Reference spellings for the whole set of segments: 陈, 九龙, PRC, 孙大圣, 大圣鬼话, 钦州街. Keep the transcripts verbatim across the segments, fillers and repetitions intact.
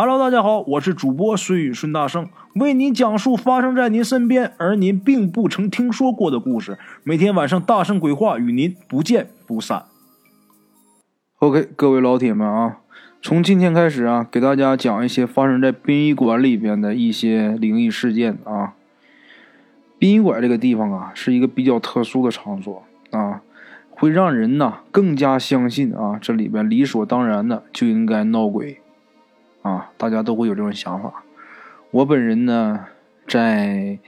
Hello， 大家好，我是主播孙宇孙大圣，为您讲述发生在您身边而您并不曾听说过的故事。每天晚上大圣鬼话与您不见不散。 OK， 各位老铁们啊，从今天开始啊，给大家讲一些发生在殡仪馆里边的一些灵异事件啊。殡仪馆这个地方啊，是一个比较特殊的场所啊，会让人呢更加相信啊，这里边理所当然的就应该闹鬼啊，大家都会有这种想法。我本人呢，在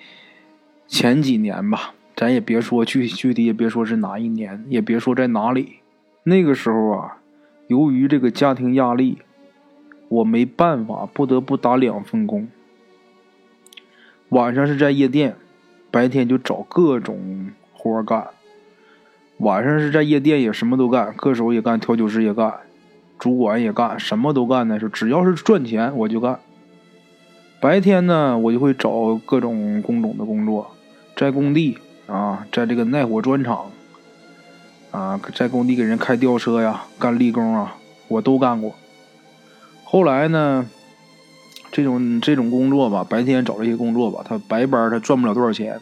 前几年吧，咱也别说具具体，也别说是哪一年，也别说在哪里，那个时候啊，由于这个家庭压力，我没办法，不得不打两份工。晚上是在夜店，白天就找各种活干。晚上是在夜店也什么都干，歌手也干，调酒师也干，主管也干，什么都干呢，是只要是赚钱我就干。白天呢，我就会找各种工种的工作，在工地啊，在这个耐火砖厂啊，在工地给人开吊车呀，干力工啊，我都干过。后来呢，这种这种工作吧，白天找这些工作吧，他白班他赚不了多少钱，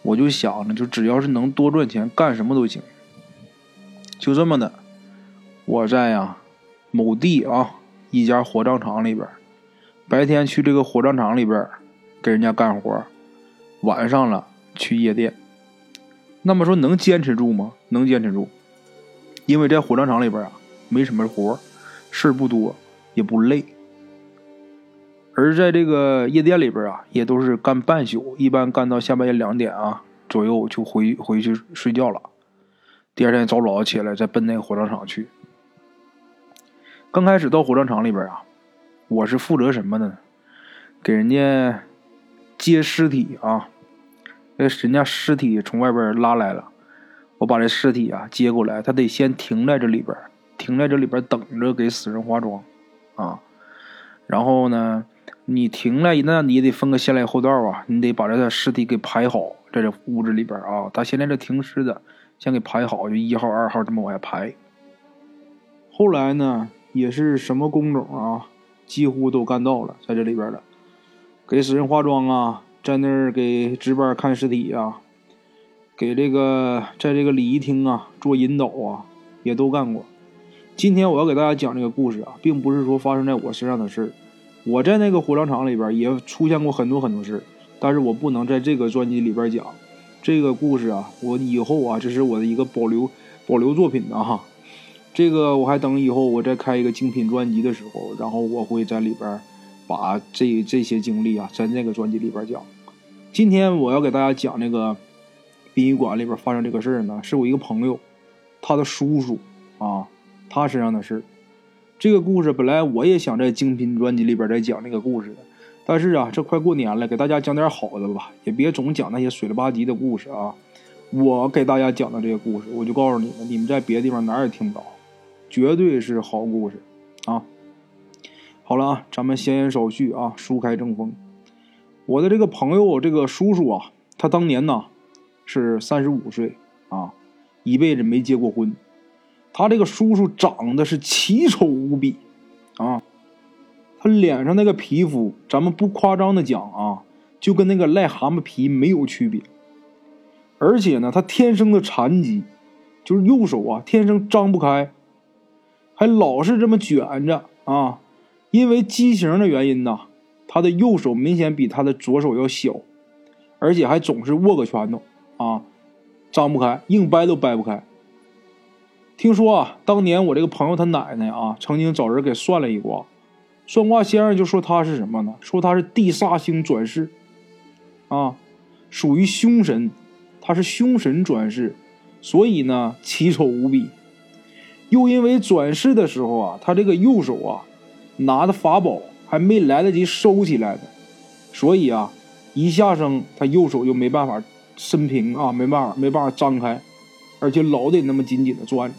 我就想呢，就只要是能多赚钱，干什么都行。就这么的，我在呀某地啊一家火葬场里边，白天去这个火葬场里边给人家干活，晚上了去夜店。那么说能坚持住吗？能坚持住，因为在火葬场里边啊，没什么活，事不多，也不累。而在这个夜店里边啊，也都是干半宿，一般干到下半夜两点啊左右就回回去睡觉了。第二天早早起来，再奔那个火葬场去。刚开始到火葬场里边啊，我是负责什么呢？给人家接尸体啊。人家尸体从外边拉来了，我把这尸体啊接过来，他得先停在这里边，停在这里边等着给死人化妆啊。然后呢，你停来那你也得分个先来后到啊，你得把这尸体给排好，在这屋子里边啊，他现在这停尸的先给排好，就一号二号这么往下排。后来呢，也是什么工种啊几乎都干到了，在这里边的给死人化妆啊，在那儿给值班看尸体啊，给这个在这个礼仪厅啊做引导啊，也都干过。今天我要给大家讲这个故事啊，并不是说发生在我身上的事，我在那个火葬场里边也出现过很多很多事，但是我不能在这个专辑里边讲这个故事啊，我以后啊，这是我的一个保留保留作品的哈。这个我还等以后我再开一个精品专辑的时候，然后我会在里边把这这些经历啊，在那个专辑里边讲。今天我要给大家讲那个殡仪馆里边发生这个事儿呢，是我一个朋友，他的叔叔啊，他身上的事。这个故事本来我也想在精品专辑里边再讲这个故事的，但是啊，这快过年了，给大家讲点好的吧，也别总讲那些水了吧唧的故事啊。我给大家讲的这个故事，我就告诉你们，你们在别的地方哪儿也听不着，绝对是好故事啊。好了啊，咱们闲言少叙啊，书开正风。我的这个朋友，这个叔叔啊，他当年呢是三十五岁啊，一辈子没结过婚。他这个叔叔长得是奇丑无比啊，他脸上那个皮肤，咱们不夸张的讲啊，就跟那个癞蛤蟆皮没有区别。而且呢，他天生的残疾，就是右手啊天生张不开，还老是这么卷着啊。因为畸形的原因呢，他的右手明显比他的左手要小，而且还总是握个拳头啊，张不开，硬掰都掰不开。听说啊，当年我这个朋友他奶奶啊，曾经找人给算了一卦，算卦先生就说他是什么呢？说他是地煞星转世，啊，属于凶神，他是凶神转世，所以呢奇丑无比。又因为转世的时候啊，他这个右手啊，拿的法宝还没来得及收起来的，所以啊，一下生他右手就没办法伸平啊，没办法没办法张开，而且老得那么紧紧的攥。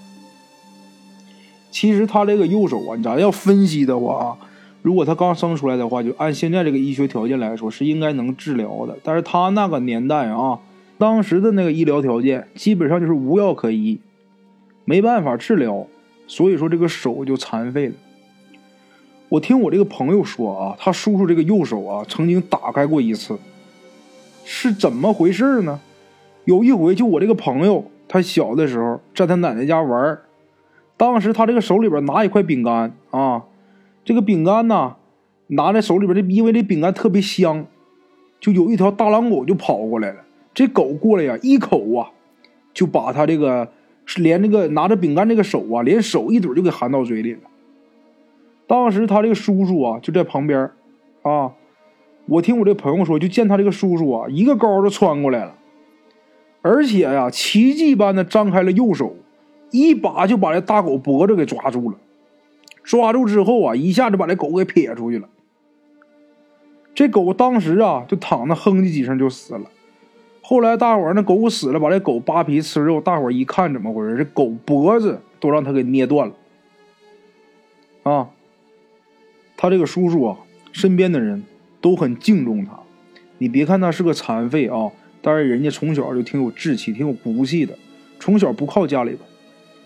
其实他这个右手啊，咱要分析的话啊，如果他刚生出来的话，就按现在这个医学条件来说是应该能治疗的，但是他那个年代啊，当时的那个医疗条件基本上就是无药可医，没办法治疗，所以说这个手就残废了。我听我这个朋友说啊，他叔叔这个右手啊曾经打开过一次，是怎么回事呢？有一回就我这个朋友他小的时候在他奶奶家玩，当时他这个手里边拿一块饼干啊，这个饼干呢拿在手里边，因为这饼干特别香，就有一条大狼狗就跑过来了。这狗过来呀、啊，一口啊就把他这个连这个拿着饼干这个手啊，连手一嘴就给含到嘴里了。当时他这个叔叔啊就在旁边啊，我听我这朋友说，就见他这个叔叔啊一个高就窜过来了，而且呀、啊、奇迹般的张开了右手，一把就把这大狗脖子给抓住了。抓住之后啊，一下就把这狗给撇出去了。这狗当时啊就躺着哼唧几声就死了。后来大伙儿那狗狗死了，把这狗扒皮吃肉，大伙儿一看怎么回事，这狗脖子都让他给捏断了。啊，他这个叔叔啊，身边的人都很敬重他。你别看他是个残废啊，但是人家从小就挺有志气，挺有骨气的，从小不靠家里边。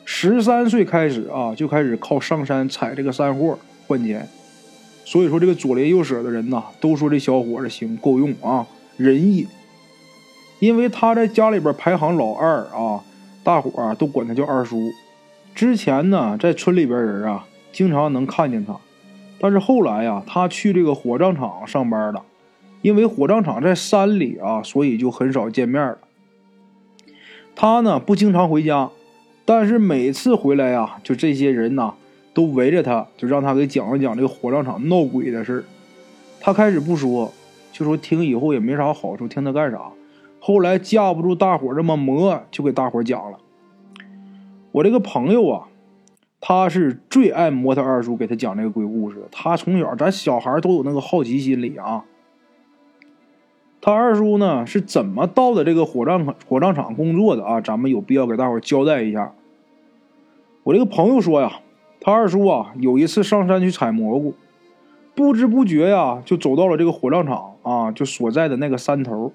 十三岁开始啊，就开始靠上山采这个山货换钱。所以说这个左邻右舍的人呐、啊，都说这小伙子行，够用啊，仁义。因为他在家里边排行老二啊，大伙啊都管他叫二叔。之前呢，在村里边人啊，经常能看见他，但是后来呀、啊，他去这个火葬场上班了。因为火葬场在山里啊，所以就很少见面了。他呢不经常回家，但是每次回来啊，就这些人呐、啊，都围着他，就让他给讲一讲这个火葬场闹鬼的事。他开始不说，就说听以后也没啥好处，听他干啥。后来架不住大伙这么磨，就给大伙讲了。我这个朋友啊，他是最爱磨他二叔给他讲这个鬼故事。他从小，咱小孩都有那个好奇心理啊。他二叔呢是怎么到的这个火葬火葬场工作的啊？咱们有必要给大伙交代一下。我这个朋友说呀，他二叔啊有一次上山去采蘑菇，不知不觉呀就走到了这个火葬场啊，就所在的那个山头。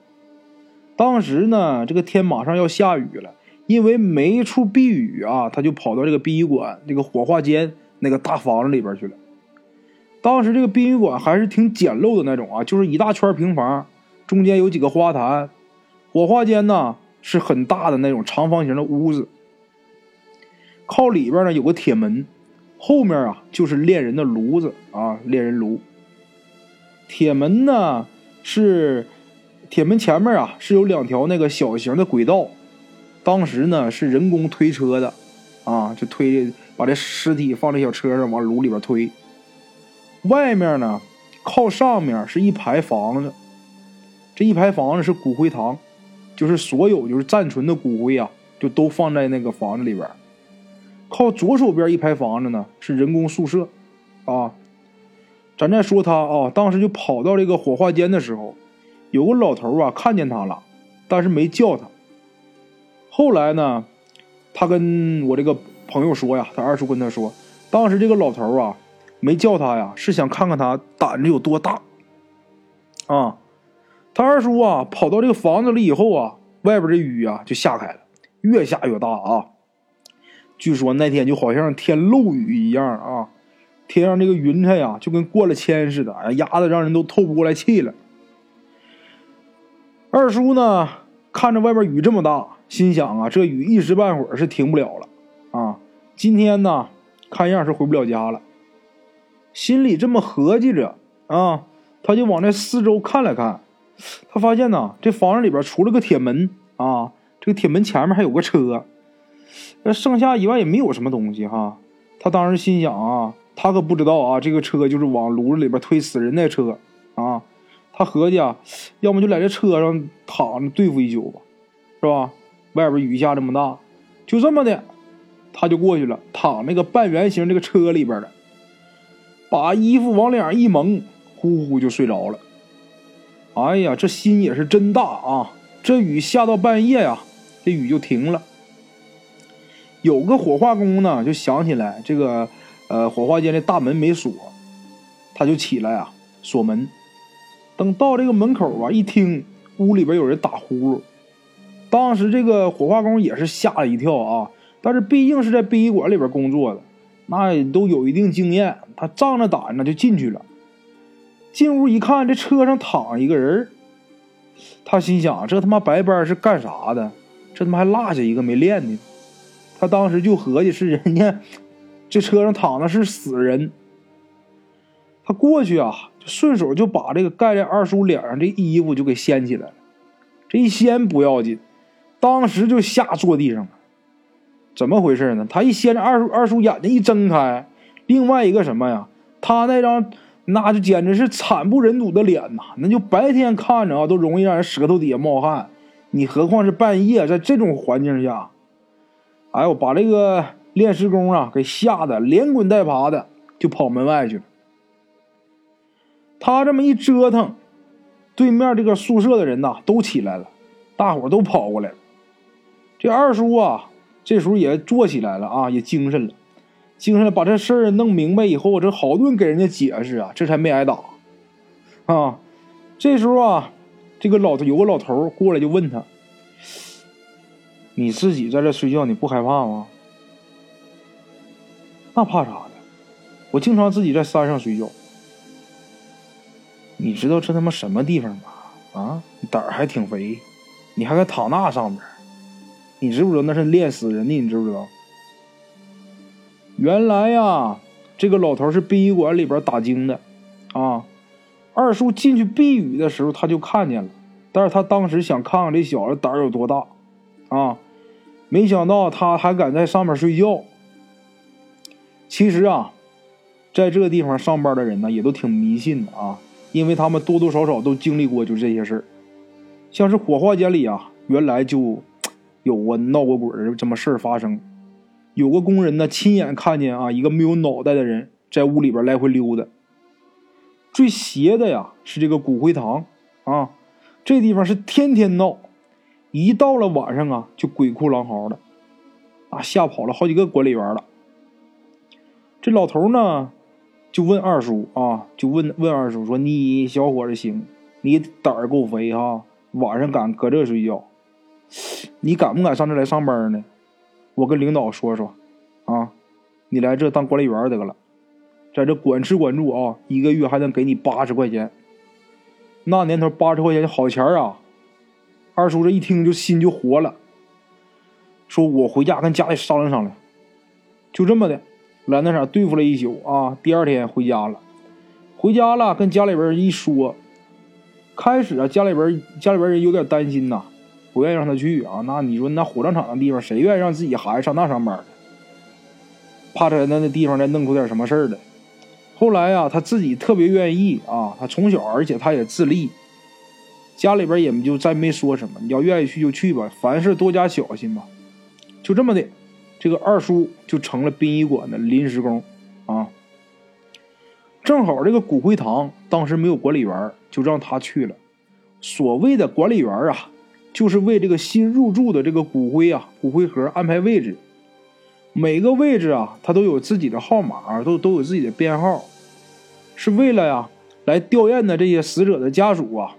当时呢，这个天马上要下雨了，因为没处避雨啊，他就跑到这个殡仪馆这个火化间那个大房子里边去了。当时这个殡仪馆还是挺简陋的那种啊，就是一大圈平房，中间有几个花坛。火化间呢是很大的那种长方形的屋子，靠里边呢有个铁门，后面啊就是炼人的炉子啊，炼人炉。铁门呢是铁门前面啊是有两条那个小型的轨道，当时呢是人工推车的啊，就推把这尸体放在小车上往炉里边推。外面呢靠上面是一排房子，这一排房子是骨灰堂，就是所有就是暂存的骨灰啊，就都放在那个房子里边。靠左手边一排房子呢是人工宿舍啊。咱再说他啊，当时就跑到这个火化间的时候，有个老头啊看见他了，但是没叫他。后来呢，他跟我这个朋友说呀，他二叔跟他说，当时这个老头啊没叫他呀，是想看看他胆子有多大啊。他二叔啊跑到这个房子里以后啊，外边的雨啊就下开了，越下越大啊。据说那天就好像天漏雨一样啊，天上这个云彩呀、啊、就跟过了铅似的，压得让人都透不过来气了。二叔呢看着外边雨这么大，心想啊，这雨一时半会儿是停不了了啊，今天呢看样是回不了家了。心里这么合计着啊，他就往这四周看了看。他发现呢，这房子里边除了个铁门啊，这个铁门前面还有个车，那剩下以外也没有什么东西哈。他当时心想啊，他可不知道啊，这个车就是往炉子里边推死人那车啊。他合计啊，要么就在这车上躺着对付一宿吧，是吧？外边雨下这么大，就这么的，他就过去了，躺那个半圆形这个车里边了，把衣服往脸上一蒙，呼呼就睡着了。哎呀，这心也是真大啊！这雨下到半夜呀、啊，这雨就停了。有个火化工呢，就想起来这个，呃，火化间的大门没锁，他就起来啊锁门。等到这个门口啊，一听屋里边有人打呼噜，当时这个火化工也是吓了一跳啊。但是毕竟是在殡仪馆里边工作的，那也都有一定经验，他仗着胆子就进去了。进屋一看，这车上躺一个人，他心想这他妈白班是干啥的，这他妈还落下一个没练的。他当时就合计是人家这车上躺的是死人。他过去啊，就顺手就把这个盖在二叔脸上这衣服就给掀起来了。这一掀不要紧，当时就吓坐地上了。怎么回事呢？他一掀着二叔，二叔眼睛一睁开，另外一个什么呀？他那张那就简直是惨不忍睹的脸呐、啊！那就白天看着啊，都容易让人舌头底下冒汗，你何况是半夜在这种环境下？哎呦，把这个练石工啊给吓得连滚带爬的就跑门外去了。他这么一折腾，对面这个宿舍的人呐、啊、都起来了，大伙都跑过来了。这二叔啊，这时候也坐起来了啊，也精神了，精神了，把这事儿弄明白以后，这好顿给人家解释啊，这才没挨打啊。这时候啊，这个老头有个老头过来就问他：“你自己在这睡觉，你不害怕吗？”“那怕啥的？我经常自己在山上睡觉。”“你知道这他妈什么地方吗？啊，你胆儿还挺肥，你还敢躺那上面？你知不知道那是练死人的？你知不知道？”原来呀，这个老头是殡仪馆里边打更的啊。二叔进去避雨的时候他就看见了，但是他当时想看看这小子胆儿有多大啊，没想到他还敢在上面睡觉。其实啊，在这个地方上班的人呢也都挺迷信的啊，因为他们多多少少都经历过就这些事儿。像是火化间里啊，原来就有过闹过鬼的这么事儿发生。有个工人呢亲眼看见啊一个没有脑袋的人在屋里边来回溜达。最邪的呀是这个骨灰堂啊，这地方是天天闹，一到了晚上啊就鬼哭狼嚎的啊，吓跑了好几个管理员了。这老头呢就问二叔啊，就问问二叔说：“你小伙子行，你胆儿够肥哈、啊，晚上敢搁这睡觉，你敢不敢上这来上班呢？我跟领导说说啊，你来这当管理员得了，在这管吃管住啊，一个月还能给你八十块钱。那年头八十块钱好钱啊！”二叔这一听就心就活了，说：“我回家跟家里商量商量。”就这么的，来那啥对付了一宿啊。第二天回家了，回家了跟家里边一说，开始啊家里边家里边人有点担心呐、啊。不愿意让他去啊，那你说那火葬场的地方，谁愿意让自己孩子上那上班的？怕他那那地方再弄出点什么事儿的。后来呀、啊，他自己特别愿意啊，他从小而且他也自立，家里边也就再没说什么，你要愿意去就去吧，凡事多加小心吧。就这么的，这个二叔就成了殡仪馆的临时工啊。正好这个骨灰堂当时没有管理员，就让他去了。所谓的管理员啊，就是为这个新入住的这个骨灰啊骨灰盒安排位置，每个位置啊它都有自己的号码，都都有自己的编号，是为了呀、啊、来吊唁的这些死者的家属啊，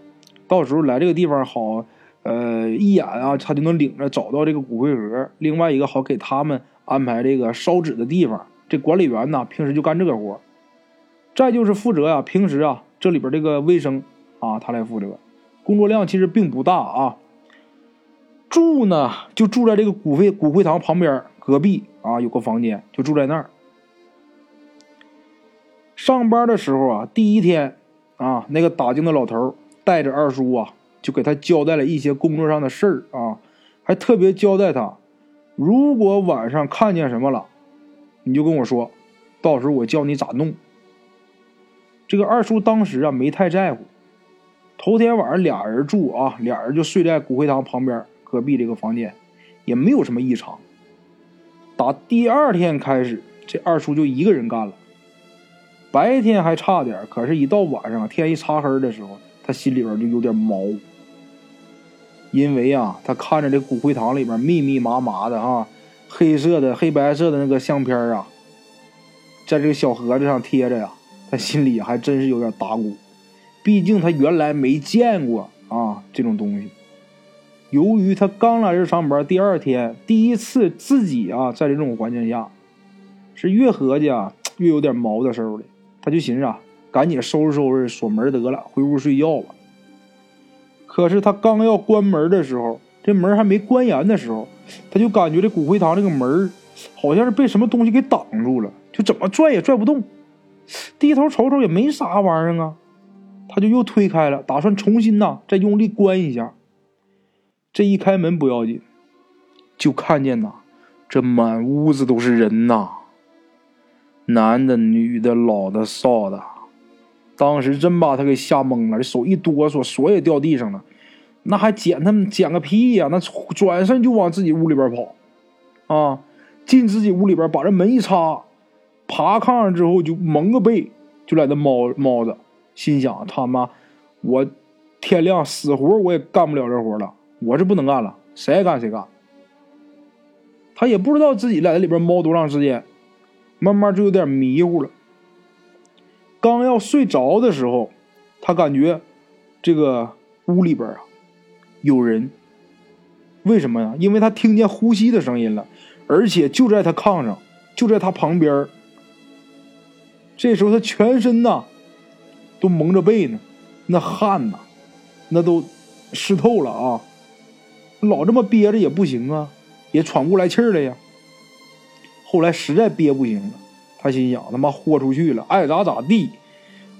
到时候来这个地方好呃一眼啊他就能领着找到这个骨灰盒，另外一个好给他们安排这个烧纸的地方。这管理员呢平时就干这个活，再就是负责啊平时啊这里边这个卫生啊他来负责，工作量其实并不大啊。住呢就住在这个骨灰骨灰堂旁边隔壁啊，有个房间就住在那儿。上班的时候啊，第一天啊，那个打更的老头带着二叔啊，就给他交代了一些工作上的事儿啊，还特别交代他，如果晚上看见什么了，你就跟我说，到时候我教你咋弄。这个二叔当时啊没太在乎，头天晚上俩人住啊，俩人就睡在骨灰堂旁边隔壁这个房间，也没有什么异常。打第二天开始，这二叔就一个人干了。白天还差点，可是一到晚上天一擦黑的时候，他心里边就有点毛，因为啊他看着这骨灰堂里边密密麻麻的啊黑色的黑白色的那个相片啊在这个小盒子上贴着呀、啊、他心里还真是有点打鼓，毕竟他原来没见过啊这种东西。由于他刚来这上班，第二天第一次自己啊在这种环境下，是越合计啊越有点毛的时候的，他就寻思啊，赶紧收拾收拾锁门得了，回屋睡觉吧。可是他刚要关门的时候，这门还没关严的时候，他就感觉这骨灰堂这个门好像是被什么东西给挡住了，就怎么拽也拽不动。低头瞅瞅也没啥玩意儿啊，他就又推开了，打算重新呐再用力关一下。这一开门不要紧，就看见呐，这满屋子都是人呐，男的、女的、老的、少的。当时真把他给吓懵了，这手一哆嗦，锁也掉地上了，那还捡他们捡个屁呀、啊！那转身就往自己屋里边跑，啊，进自己屋里边把这门一插，爬炕上之后就蒙个被，就在那猫猫着，心想他妈，我天亮死活我也干不了这活了，我是不能干了，谁爱干谁干。他也不知道自己在这里边猫多长时间，慢慢就有点迷糊了。刚要睡着的时候，他感觉这个屋里边啊有人，为什么呀？因为他听见呼吸的声音了，而且就在他炕上，就在他旁边。这时候他全身呐都蒙着被呢，那汗呐那都湿透了啊，老这么憋着也不行啊，也喘不过来气儿了呀。后来实在憋不行了，他心想他妈豁出去了，爱咋咋地，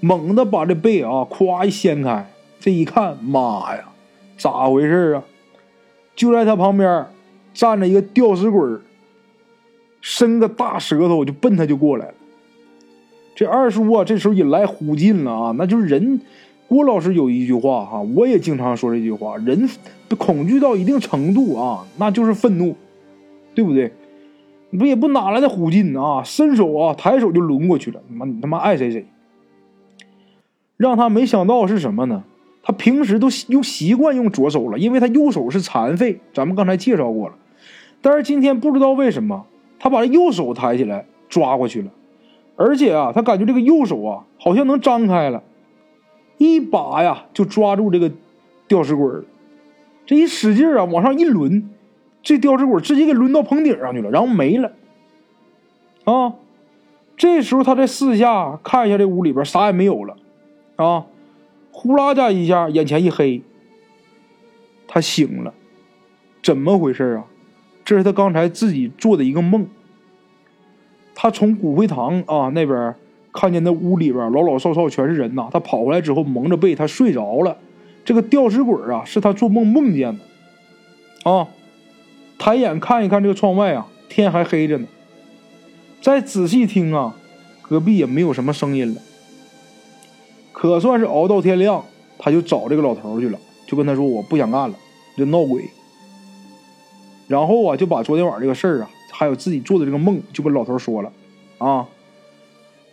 猛地把这被啊夸一掀开，这一看，妈呀，咋回事啊？就在他旁边站着一个吊死鬼，伸个大舌头就奔他就过来了。这二叔啊这时候也来虎劲了啊，那就是人，郭老师有一句话哈、啊，我也经常说这句话，人恐惧到一定程度啊，那就是愤怒，对不对？不也不哪来的虎劲啊，伸手啊抬手就抡过去了，你他妈爱谁谁。让他没想到是什么呢？他平时都用习惯用左手了，因为他右手是残废，咱们刚才介绍过了。但是今天不知道为什么，他把右手抬起来抓过去了，而且啊，他感觉这个右手啊好像能张开了，一把呀就抓住这个吊死鬼了。这一使劲啊往上一抡，这吊死鬼直接给抡到棚顶上去了，然后没了。啊，这时候他在四下看一下这屋里边啥也没有了，啊，呼啦家一下眼前一黑，他醒了，怎么回事啊？这是他刚才自己做的一个梦。他从骨灰堂啊那边看见那屋里边老老少少全是人呐、啊，他跑回来之后蒙着被，他睡着了。这个吊死鬼啊是他做梦梦见的，啊。抬眼看一看这个窗外啊，天还黑着呢。再仔细听啊，隔壁也没有什么声音了。可算是熬到天亮，他就找这个老头去了，就跟他说我不想干了，就闹鬼。然后啊，就把昨天晚上这个事儿啊，还有自己做的这个梦，就跟老头说了。啊，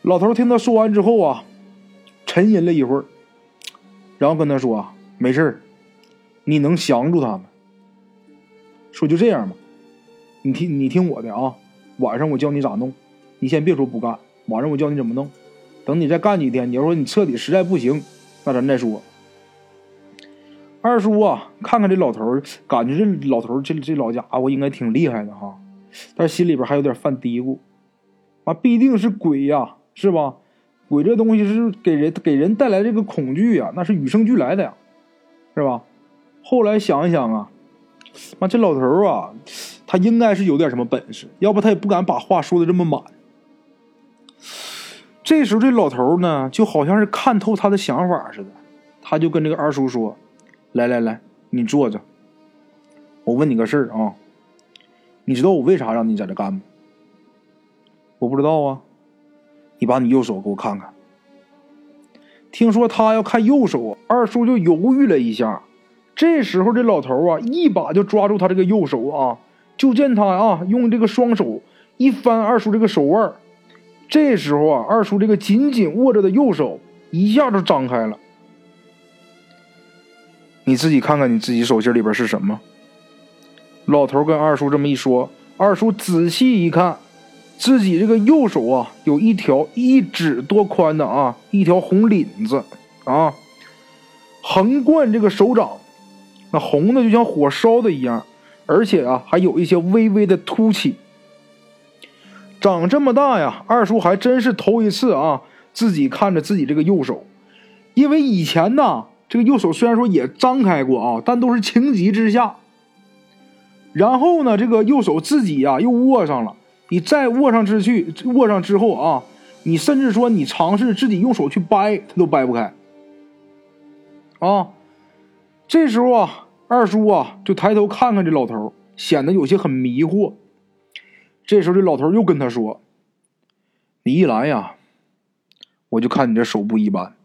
老头听他说完之后啊，沉吟了一会儿，然后跟他说啊，没事儿，你能降住他们。说就这样吧，你听你听我的啊，晚上我教你咋弄，你先别说不干，晚上我教你怎么弄，等你再干几天，你要说你彻底实在不行，那咱再说。二叔啊，看看这老头，感觉这老头这这老家伙应该挺厉害的哈，但是心里边还有点犯嘀咕，啊，必定是鬼呀、啊，是吧？鬼这东西是给人给人带来这个恐惧呀、啊，那是与生俱来的呀，是吧？后来想一想啊。妈，这老头啊，他应该是有点什么本事，要不他也不敢把话说的这么满。这时候这老头呢，就好像是看透他的想法似的，他就跟这个二叔说：“来来来，你坐着，我问你个事儿啊，你知道我为啥让你在这干吗？”“我不知道啊。”“你把你右手给我看看。”听说他要看右手，二叔就犹豫了一下。这时候这老头啊一把就抓住他这个右手啊，就见他啊用这个双手一翻二叔这个手腕，这时候啊二叔这个紧紧握着的右手一下就张开了。你自己看看你自己手心里边是什么。老头跟二叔这么一说，二叔仔细一看自己这个右手啊有一条一指多宽的啊一条红领子啊，横贯这个手掌，那红的就像火烧的一样，而且啊还有一些微微的凸起。长这么大呀，二叔还真是头一次啊，自己看着自己这个右手。因为以前呢，这个右手虽然说也张开过啊，但都是情急之下。然后呢，这个右手自己啊又握上了，你再握上之去，握上之后啊，你甚至说你尝试自己用手去掰，它都掰不开。啊，这时候啊，二叔啊就抬头看看这老头，显得有些很迷惑。这时候这老头又跟他说：“你一来呀，我就看你这手不一般。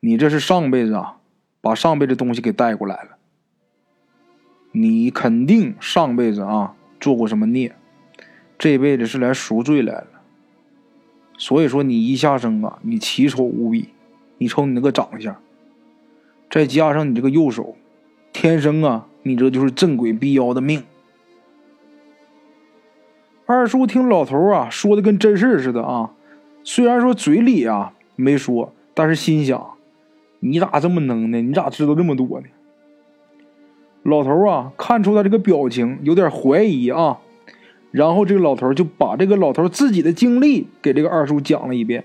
你这是上辈子啊，把上辈子东西给带过来了。你肯定上辈子啊做过什么孽，这辈子是来赎罪来了。所以说你一下生啊，你奇丑无比。你瞅你那个长相，再加上你这个右手，天生啊，你这就是镇鬼逼妖的命。”二叔听老头啊说的跟真事似的啊，虽然说嘴里啊没说，但是心想，你咋这么能呢？你咋知道这么多呢？老头啊看出他这个表情有点怀疑啊，然后这个老头就把这个老头自己的经历给这个二叔讲了一遍。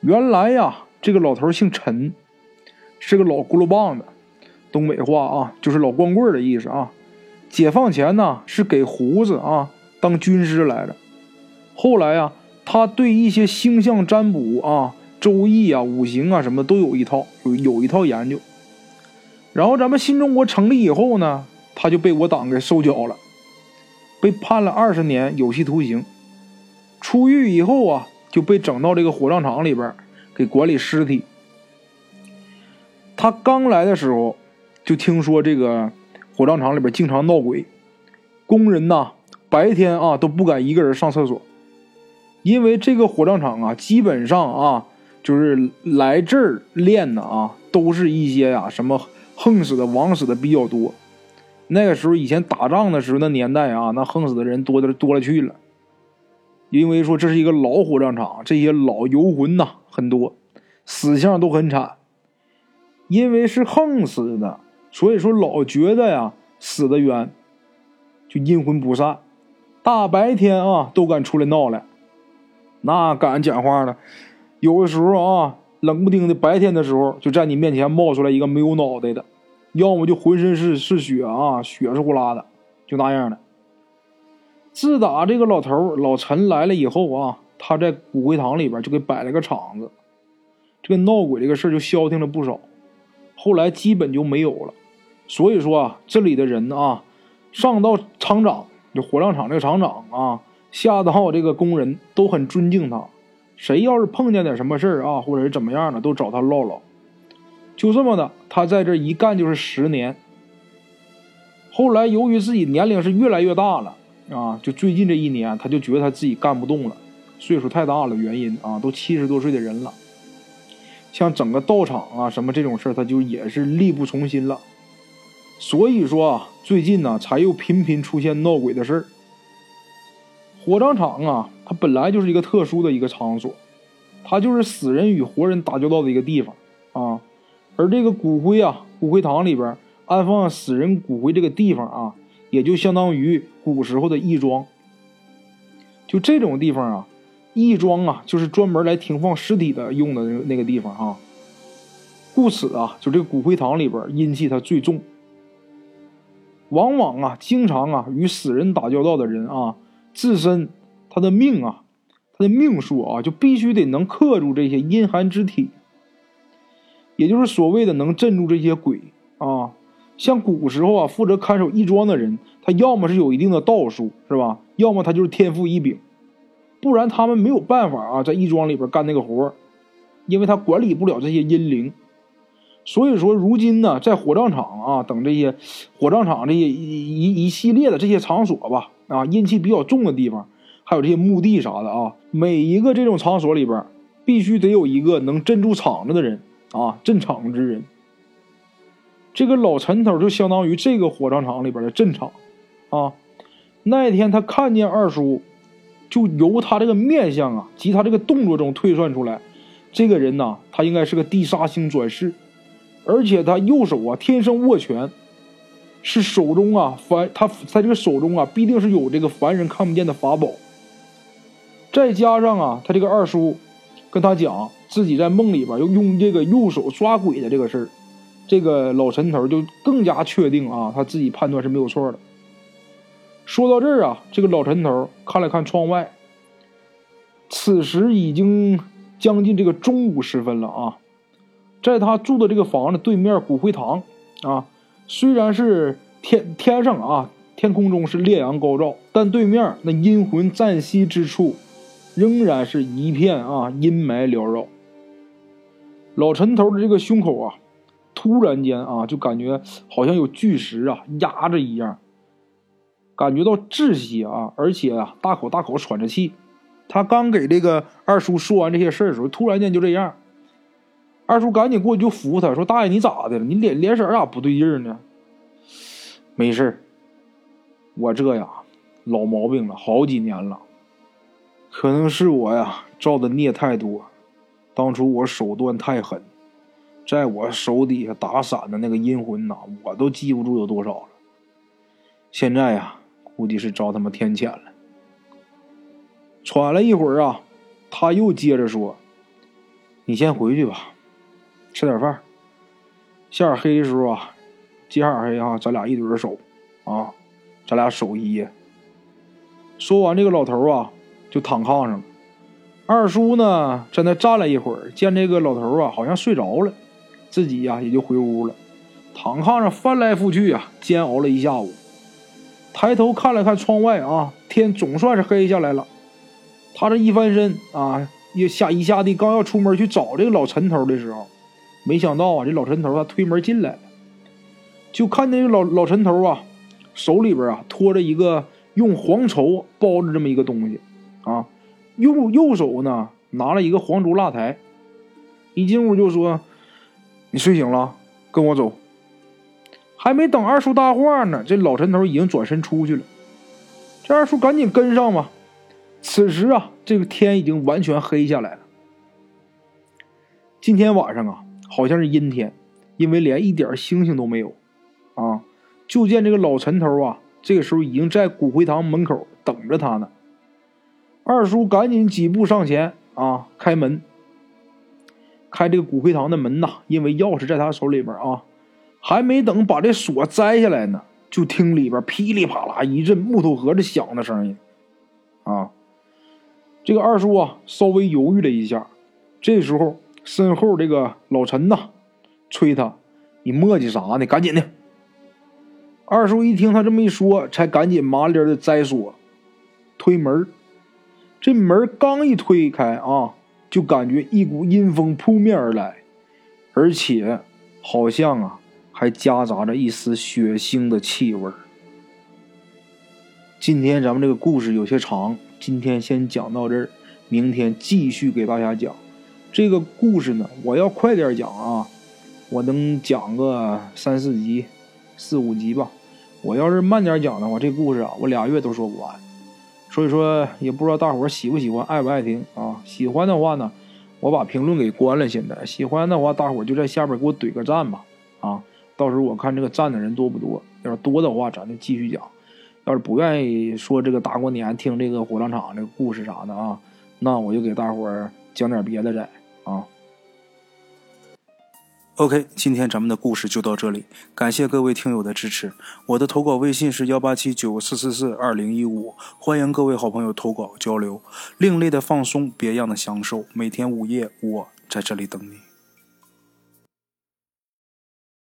原来呀、啊、这个老头姓陈，是个老轱辘棒子，东北话啊就是老光棍的意思啊。解放前呢是给胡子啊当军师来的，后来啊他对一些星象占卜啊、周易啊、五行啊什么的都有一套，有有一套研究。然后咱们新中国成立以后呢，他就被我党给收缴了，被判了二十年有期徒刑。出狱以后啊，就被整到这个火葬场里边给管理尸体。他刚来的时候就听说这个火葬场里边经常闹鬼，工人呐白天啊都不敢一个人上厕所，因为这个火葬场啊基本上啊就是来这儿练的啊都是一些啊什么横死的枉死的比较多。那个时候以前打仗的时候那年代啊，那横死的人多的多了去了，因为说这是一个老火葬场，这些老游魂呐、啊、很多，死相都很惨。因为是横死的，所以说老觉得呀死的冤，就阴魂不散，大白天啊都敢出来闹来。那敢讲话呢，有的时候啊冷不丁的白天的时候就在你面前冒出来一个没有脑袋的，要么就浑身是是血啊，血是呼啦的，就那样的。自打这个老头老陈来了以后啊，他在骨灰堂里边就给摆了个场子，这个闹鬼这个事就消停了不少，后来基本就没有了。所以说啊，这里的人啊上到厂长，就火葬场这个厂长啊，下到这个工人都很尊敬他，谁要是碰见点什么事儿啊，或者是怎么样的，都找他唠唠。就这么的，他在这一干就是十年。后来由于自己年龄是越来越大了啊，就最近这一年，他就觉得他自己干不动了，岁数太大了，原因啊，都七十多岁的人了。像整个道场啊什么这种事儿，他就也是力不从心了。所以说啊，最近呢、啊，才又频频出现闹鬼的事儿。火葬场啊它本来就是一个特殊的一个场所，它就是死人与活人打交道的一个地方啊。而这个骨灰啊骨灰堂里边安放死人骨灰这个地方啊，也就相当于古时候的义庄。就这种地方啊，义庄啊就是专门来停放尸体的用的那个地方啊，故此啊就这个骨灰堂里边阴气它最重，往往啊经常啊与死人打交道的人啊，自身他的命啊他的命数啊就必须得能克住这些阴寒之体，也就是所谓的能镇住这些鬼啊。像古时候啊负责看守义庄的人，他要么是有一定的道术是吧，要么他就是天赋异禀，不然他们没有办法啊在义庄里边干那个活，因为他管理不了这些阴灵。所以说如今呢，在火葬场啊等这些火葬场这些一一系列的这些场所吧啊，阴气比较重的地方，还有这些墓地啥的啊，每一个这种场所里边必须得有一个能镇住场子的人啊，镇场之人。这个老陈头就相当于这个火葬场里边的镇场啊。那天他看见二叔，就由他这个面相啊及他这个动作中推算出来，这个人呐、啊，他应该是个地煞星转世，而且他右手啊天生握拳，是手中啊凡他在这个手中啊必定是有这个凡人看不见的法宝。再加上啊他这个二叔跟他讲自己在梦里边又用这个右手抓鬼的这个事儿，这个老陈头就更加确定啊他自己判断是没有错的。说到这儿啊，这个老陈头看了看窗外，此时已经将近这个中午时分了啊。在他住的这个房子对面骨灰堂啊，虽然是天天上啊天空中是烈阳高照，但对面那阴魂暂息之处仍然是一片啊阴霾缭绕。老陈头的这个胸口啊突然间啊就感觉好像有巨石啊压着一样，感觉到窒息啊，而且啊大口大口喘着气。他刚给这个二叔说完这些事儿的时候，突然间就这样。二叔赶紧过去就扶他，说：“大爷，你咋的了？你脸脸色咋不对劲呢？”“没事，我这呀老毛病了，好几年了，可能是我呀造的孽太多，当初我手段太狠，在我手底下打散的那个阴魂呐，我都记不住有多少了。现在呀，估计是遭他们天谴了。”喘了一会儿啊，他又接着说：“你先回去吧，吃点饭。下点黑的时候啊，接下黑啊，咱俩一对手啊，咱俩手一。”说完，这个老头啊就躺炕上了。二叔呢在那站了一会儿，见这个老头啊好像睡着了，自己呀、啊、也就回屋了。躺炕上翻来覆去啊，煎熬了一下午。抬头看了看窗外啊，天总算是黑下来了。他这一翻身啊，一下一下地，刚要出门去找这个老陈头的时候，没想到啊，这老陈头他推门进来了，就看见这老老陈头啊，手里边啊拖着一个用黄绸包着这么一个东西啊，右右手呢拿了一个黄竹蜡台。一进屋就说：“你睡醒了，跟我走。”还没等二叔搭话呢，这老陈头已经转身出去了。这二叔赶紧跟上吧。此时啊，这个天已经完全黑下来了。今天晚上啊，好像是阴天，因为连一点星星都没有啊。就见这个老陈头啊，这个时候已经在骨灰堂门口等着他呢。二叔赶紧几步上前啊，开门。开这个骨灰堂的门呐、啊，因为钥匙在他手里边啊，还没等把这锁摘下来呢，就听里边噼里啪啦一阵木头盒子响的声音啊。这个二叔啊稍微犹豫了一下，这时候身后这个老陈呐、啊、催他：“你磨叽啥呢？赶紧的！”二叔一听他这么一说，才赶紧麻利的摘锁推门。这门刚一推开啊，就感觉一股阴风扑面而来，而且好像啊还夹杂着一丝血腥的气味。今天咱们这个故事有些长，今天先讲到这儿，明天继续给大家讲这个故事呢。我要快点讲啊，我能讲个三四集四五集吧。我要是慢点讲的话，这故事啊我俩月都说不完。所以说也不知道大伙喜不喜欢，爱不爱听啊。喜欢的话呢，我把评论给关了，现在喜欢的话大伙就在下边给我怼个赞吧啊，到时候我看这个赞的人多不多，要是多的话咱就继续讲，要是不愿意说这个大过年听这个火葬场这个故事啥的啊，那我就给大伙儿讲点别的在啊。OK， 今天咱们的故事就到这里，感谢各位听友的支持。我的投稿微信是一八七九四四四二零一五，欢迎各位好朋友投稿交流。另类的放松，别样的享受，每天午夜我在这里等你。